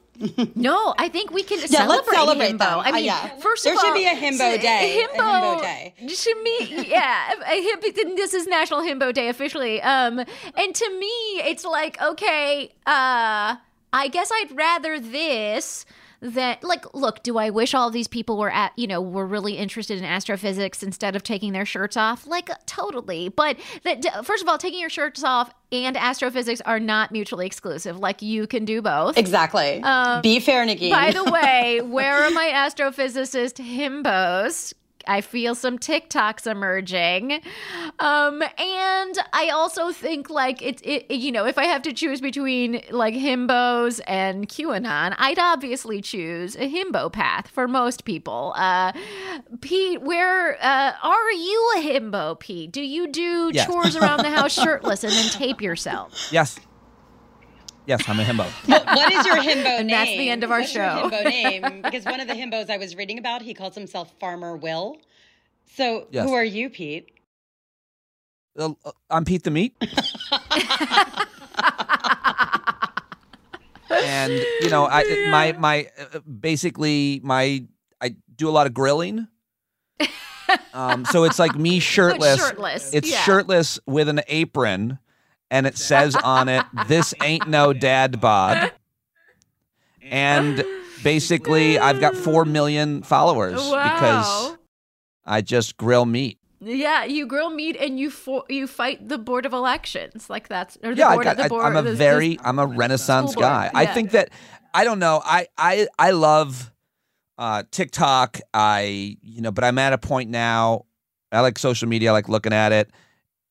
No, I think we can celebrate himbo. Them. I mean, first of all, there should be a himbo day. To me, this is National Himbo Day officially. And to me, it's like, okay, I guess I'd rather this. That, like, look, do I wish all these people were at, you know, were really interested in astrophysics instead of taking their shirts off? Like, totally. But that, first of all, taking your shirts off and astrophysics are not mutually exclusive. Like, you can do both. Exactly. Be fair, Negin. By the way, where are my astrophysicist himbos? I feel some TikToks emerging. And I also think, like, you know, if I have to choose between, like, himbos and QAnon, I'd obviously choose a himbo path for most people. Pete, where are you a himbo, Pete? Do you do chores around the house shirtless and then tape yourself? Yes, I'm a himbo. What is your himbo name? And that's the end of our show. Your himbo name? Because one of the himbos I was reading about, he calls himself Farmer Will. So who are you, Pete? I'm Pete the Meat. And, you know, I do a lot of grilling. So it's like me shirtless. It's shirtless with an apron. And it says on it, "This ain't no dad bod." And basically, I've got 4 million followers because I just grill meat. Yeah, you grill meat and you fight the board of elections, like that's or the board of the board. I'm a Renaissance guy. Yeah. I think that I don't know. I love TikTok. But I'm at a point now. I like social media. I like looking at it.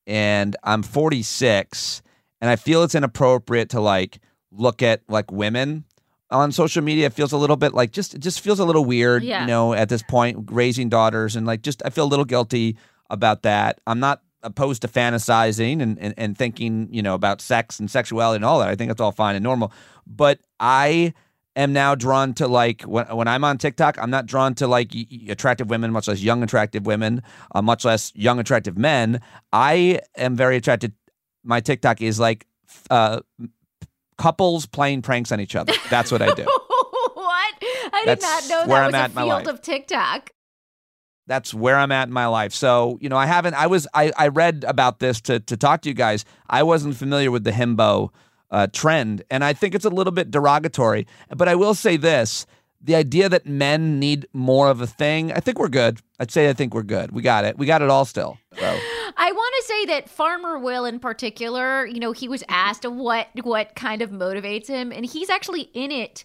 And I'm 46, and I feel it's inappropriate to, like, look at, like, women on social media. It feels a little bit like just feels a little weird, you know, at this point, raising daughters. And, like, I feel a little guilty about that. I'm not opposed to fantasizing and thinking, you know, about sex and sexuality and all that. I think it's all fine and normal. But I am now drawn to, like, when I'm on TikTok, I'm not drawn to, like, attractive women, much less young attractive women, much less young attractive men. I am very attracted. My TikTok is like couples playing pranks on each other. That's what I do. What? I did not know that was a field of TikTok. That's where I'm at in my life. So, you know, I read about this to talk to you guys. I wasn't familiar with the himbo trend. And I think it's a little bit derogatory, but I will say this, the idea that men need more of a thing, I think we're good. I think we're good. We got it. We got it all still. So. I want to say that Farmer Will in particular, you know, he was asked what kind of motivates him, and he's actually in it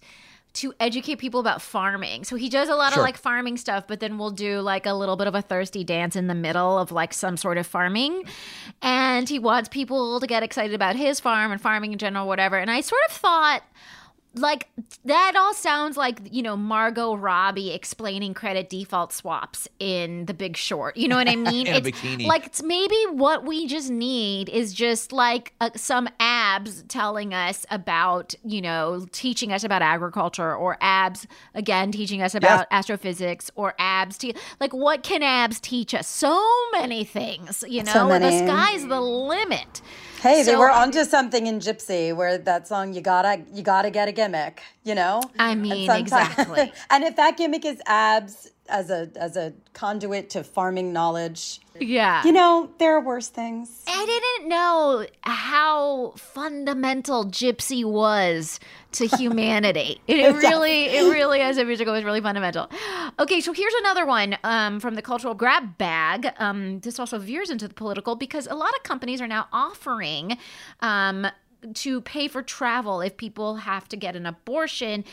to educate people about farming. So he does a lot of like farming stuff, but then we'll do like a little bit of a thirsty dance in the middle of like some sort of farming. And he wants people to get excited about his farm and farming in general, whatever. And I sort of thought, like, that all sounds like, you know, Margot Robbie explaining credit default swaps in The Big Short. You know what I mean? In a bikini. Like, it's maybe what we just need is just like some abs telling us about, you know, teaching us about agriculture, or abs, again, teaching us about astrophysics, or abs. Like, what can abs teach us? So many things, you know? So many. The sky's the limit. Hey, they were onto something in Gypsy, where that song, you gotta get a gimmick, you know? I mean, and exactly. And if that gimmick is abs as a conduit to farming knowledge, you know, there are worse things. I didn't know how fundamental Gypsy was to humanity. It really, as a musical, was really fundamental. Okay, so here's another one from the cultural grab bag. This also veers into the political, because a lot of companies are now offering to pay for travel if people have to get an abortion.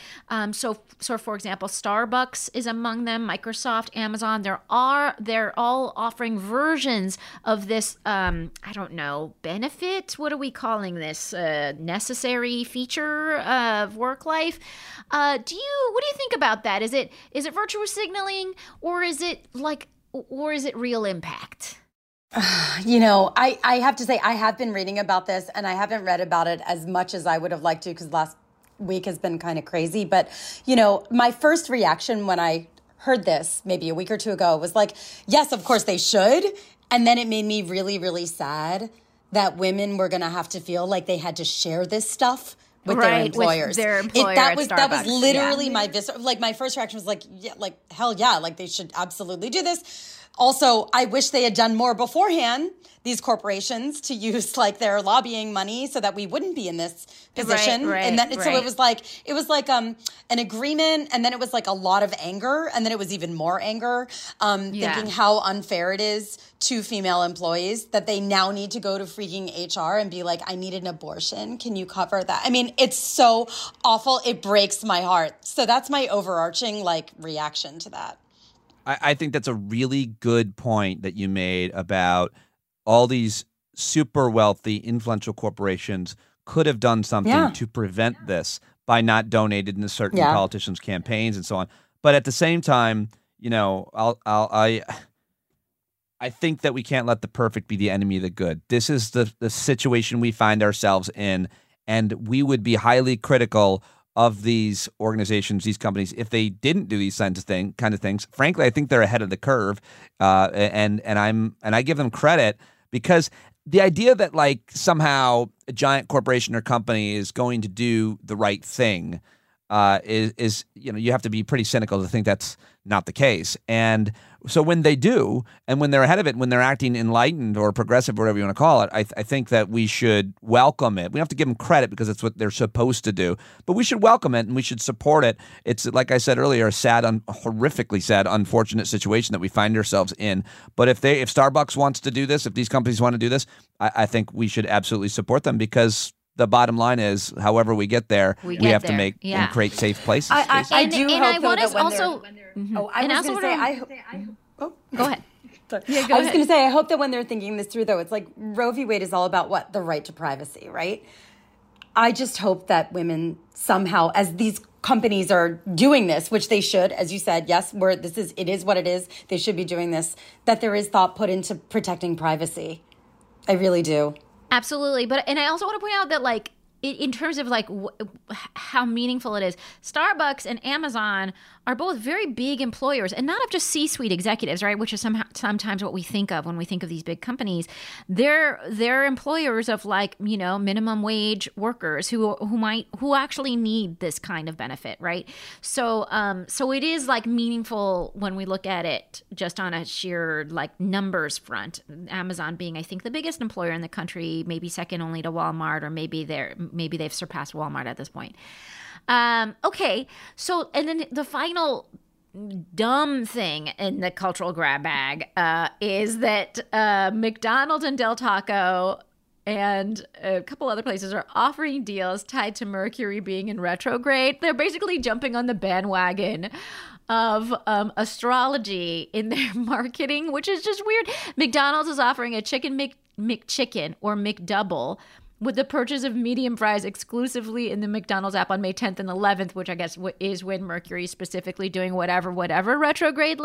So for example, Starbucks is among them, Microsoft, Amazon. They're all offering versions of this, I don't know, benefit? What are we calling this? Necessary feature of work life? What do you think about that? Is it virtue signaling, or is it real impact? You know, I have to say, I have been reading about this, and I haven't read about it as much as I would have liked to, because last week has been kind of crazy. But, you know, my first reaction when I heard this maybe a week or two ago was like, yes, of course they should. And then it made me really, really sad that women were going to have to feel like they had to share this stuff with their employers. With their employer that was literally my visceral. Like my first reaction was like, yeah, like hell yeah, like they should absolutely do this. Also, I wish they had done more beforehand, these corporations, to use like their lobbying money so that we wouldn't be in this position. And then so it was like an agreement, and then it was like a lot of anger, and then it was even more anger, thinking how unfair it is to female employees that they now need to go to freaking HR and be like, I need an abortion. Can you cover that? I mean, it's so awful. It breaks my heart. So that's my overarching like reaction to that. I think that's a really good point that you made about all these super wealthy, influential corporations could have done something to prevent this by not donating to certain politicians' campaigns and so on. But at the same time, you know, I think that we can't let the perfect be the enemy of the good. This is the situation we find ourselves in, and we would be highly critical of these organizations, these companies, if they didn't do these kind of things. Frankly, I think they're ahead of the curve, and I give them credit, because the idea that like somehow a giant corporation or company is going to do the right thing is, you know, you have to be pretty cynical to think that's not the case. And so when they do, and when they're ahead of it, when they're acting enlightened or progressive, or whatever you want to call it, I think that we should welcome it. We have to give them credit because it's what they're supposed to do, but we should welcome it and we should support it. It's, like I said earlier, a horrifically sad, unfortunate situation that we find ourselves in. But if Starbucks wants to do this, if these companies want to do this, I think we should absolutely support them, because the bottom line is, however we get there, we have to make and create safe places. I do hope that when I hope that when they're thinking this through, though, it's like Roe v. Wade is all about what? The right to privacy, right? I just hope that women somehow, as these companies are doing this, which they should, as you said, yes, it is what it is. They should be doing this. That there is thought put into protecting privacy. I really do. Absolutely. And I also want to point out that, like, in terms of, like, how meaningful it is, Starbucks and Amazon are both very big employers, and not of just C-suite executives, right, which is sometimes what we think of when we think of these big companies. They're employers of, like, you know, minimum wage workers who actually need this kind of benefit, right? So so it is, like, meaningful when we look at it just on a sheer, like, numbers front. Amazon being, I think, the biggest employer in the country, maybe second only to Walmart, or maybe they've surpassed Walmart at this point. Okay, so, and then the final dumb thing in the cultural grab bag is that McDonald's and Del Taco and a couple other places are offering deals tied to Mercury being in retrograde. They're basically jumping on the bandwagon of astrology in their marketing, which is just weird. McDonald's is offering a chicken McChicken or McDouble with the purchase of medium fries exclusively in the McDonald's app on May 10th and 11th, which I guess is when Mercury is specifically doing whatever retrogradishly.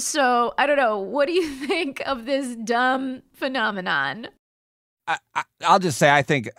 So I don't know. What do you think of this dumb phenomenon? I'll just say, I think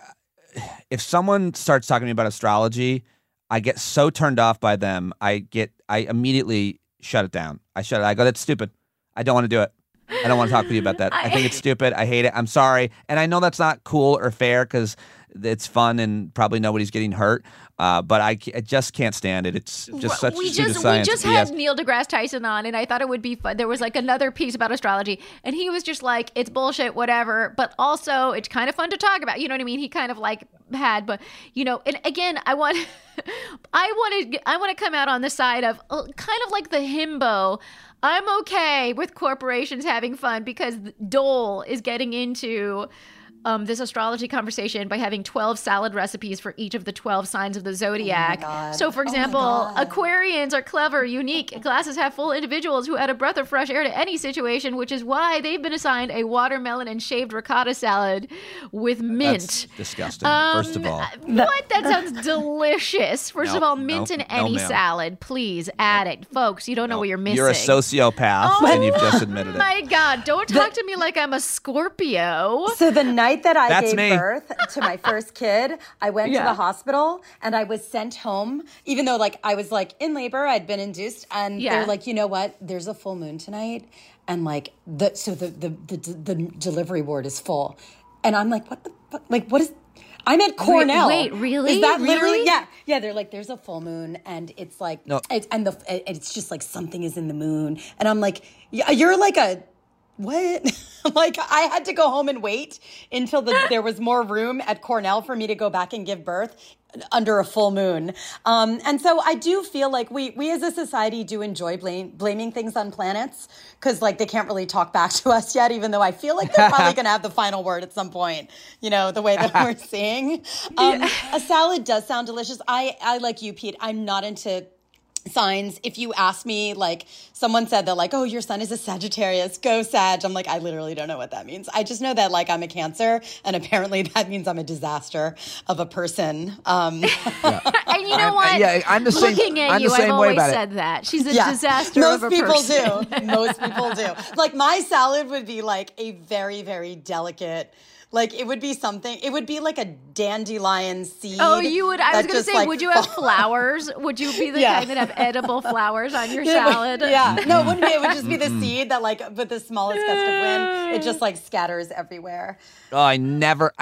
if someone starts talking to me about astrology, I get so turned off by them. I immediately shut it down. I go, that's stupid. I don't want to do it. I don't want to talk to you about that. I think it's stupid. I hate it. I'm sorry. And I know that's not cool or fair, because it's fun and probably nobody's getting hurt. But I just can't stand it. It's just such pseudoscience. We just had Neil deGrasse Tyson on, and I thought it would be fun. There was like another piece about astrology, and he was just like, it's bullshit, whatever. But also, it's kind of fun to talk about. You know what I mean? He kind of like had, but you know, and again, I want to come out on the side of kind of like the himbo. I'm okay with corporations having fun because Dole is getting into this astrology conversation by having 12 salad recipes for each of the 12 signs of the zodiac. Oh, so, for example, Aquarians are clever, unique, glasses half full individuals who add a breath of fresh air to any situation, which is why they've been assigned a watermelon and shaved ricotta salad with mint. That's disgusting, first of all. What? That sounds delicious. First of all, mint in any salad. Please add it. Folks, you don't know what you're missing. You're a sociopath, and you've just admitted it. Oh, my God. Don't talk to me like I'm a Scorpio. So, the night that I gave birth to my first kid, I went to the hospital and I was sent home, even though like I was like in labor, I'd been induced, and they're like, you know what? There's a full moon tonight, and like the delivery ward is full, and I'm like, what the fuck? Like, what is? I'm at Cornell. Wait, really? Is that literally? Yeah. Yeah, they're like, there's a full moon, and it's like, no. It's just like something is in the moon. And I'm like, you're like a, what? Like, I had to go home and wait until there was more room at Cornell for me to go back and give birth under a full moon. And so I do feel like we as a society do enjoy blaming things on planets, because like they can't really talk back to us yet, even though I feel like they're probably going to have the final word at some point, you know, the way that we're seeing. A salad does sound delicious. I like you, Pete. I'm not into signs. If you ask me, like someone said that like, oh, your son is a Sagittarius, go Sag. I'm like, I literally don't know what that means. I just know that like I'm a Cancer, and apparently that means I'm a disaster of a person. Yeah. And you know what? Yeah, I'm the same. Looking at you, I've always said that. She's a disaster of a person. Most people do. Like my salad would be like a very, very delicate. Like it would be something. It would be like a dandelion seed. Oh, you would. I was going to say, like, would you have flowers? Would you be the kind that have edible flowers on your salad? Yeah. No, it wouldn't be. It would just be the seed that, like, with the smallest gust of wind, it just like scatters everywhere. Oh, I never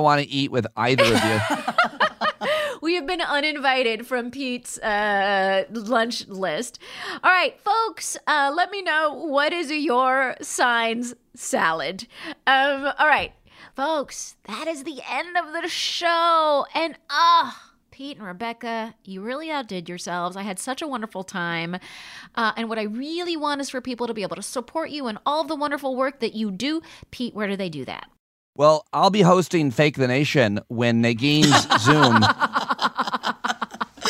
want to eat with either of you. We have been uninvited from Pete's lunch list. All right, folks, let me know, what is your sign's salad? All right. Folks, that is the end of the show. And Pete and Rebecca, you really outdid yourselves. I had such a wonderful time. And what I really want is for people to be able to support you and all the wonderful work that you do. Pete, where do they do that? Well, I'll be hosting Fake the Nation when Negin's Zoom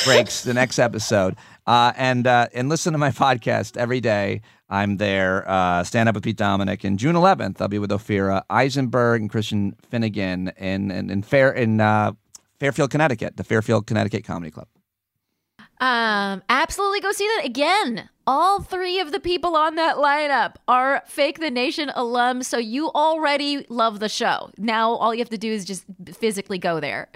breaks the next episode. And listen to my podcast every day. I'm there. Stand Up with Pete Dominick. And June 11th, I'll be with Ophira Eisenberg and Christian Finnegan in Fairfield, Connecticut, the Fairfield, Connecticut Comedy Club. Absolutely go see that again. All three of the people on that lineup are Fake the Nation alums, so you already love the show. Now all you have to do is just physically go there.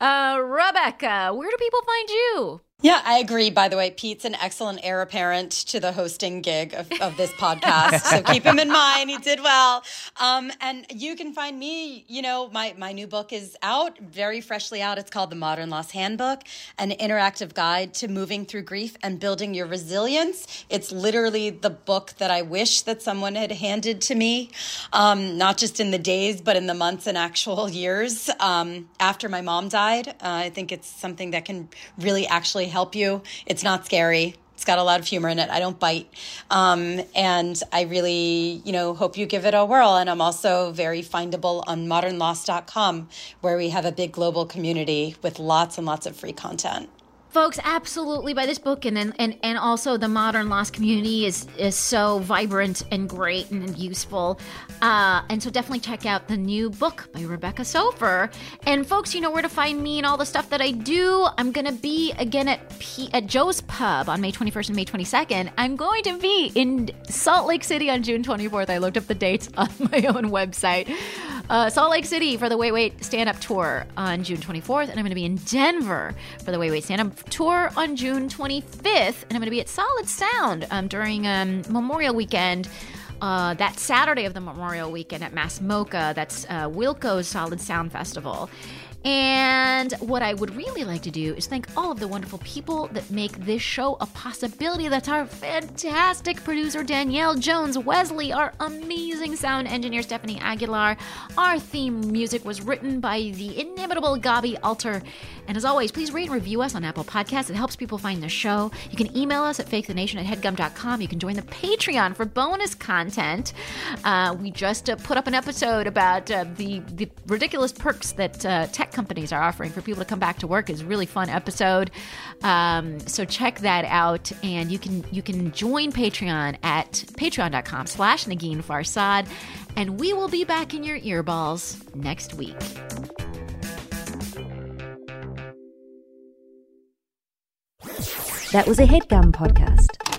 Rebecca, where do people find you? Yeah, I agree. By the way, Pete's an excellent heir apparent to the hosting gig of this podcast. So keep him in mind. He did well. And you can find me, you know, my new book is out, very freshly out. It's called The Modern Loss Handbook, an interactive guide to moving through grief and building your resilience. It's literally the book that I wish that someone had handed to me, not just in the days, but in the months and actual years after my mom died. I think it's something that can really actually help you. It's not scary. It's got a lot of humor in it. I don't bite. And I really, you know, hope you give it a whirl. And I'm also very findable on modernloss.com, where we have a big global community with lots and lots of free content. Folks, absolutely buy this book, and also the Modern Loss community is so vibrant and great and useful. And so definitely check out the new book by Rebecca Soffer. And folks, you know where to find me and all the stuff that I do. I'm going to be again at Joe's Pub on May 21st and May 22nd. I'm going to be in Salt Lake City on June 24th. I looked up the dates on my own website. Salt Lake City for the Wait Wait Stand Up Tour on June 24th. And I'm going to be in Denver for the Wait Wait Stand Up Tour on June 25th, and I'm going to be at Solid Sound during Memorial Weekend. That Saturday of the Memorial Weekend at Mass MoCA. That's Wilco's Solid Sound Festival. And what I would really like to do is thank all of the wonderful people that make this show a possibility. That's our fantastic producer, Danielle Jones-Wesley, our amazing sound engineer, Stephanie Aguilar. Our theme music was written by the inimitable Gaby Alter. And as always, please rate and review us on Apple Podcasts. It helps people find the show. You can email us at fakethenation@headgum.com. You can join the Patreon for bonus content. We just put up an episode about the ridiculous perks that tech companies are offering for people to come back to work. Is a really fun episode, so check that out. And you can join Patreon at patreon.com/Negin Farsad, and we will be back in your earballs next week. That was a HeadGum podcast.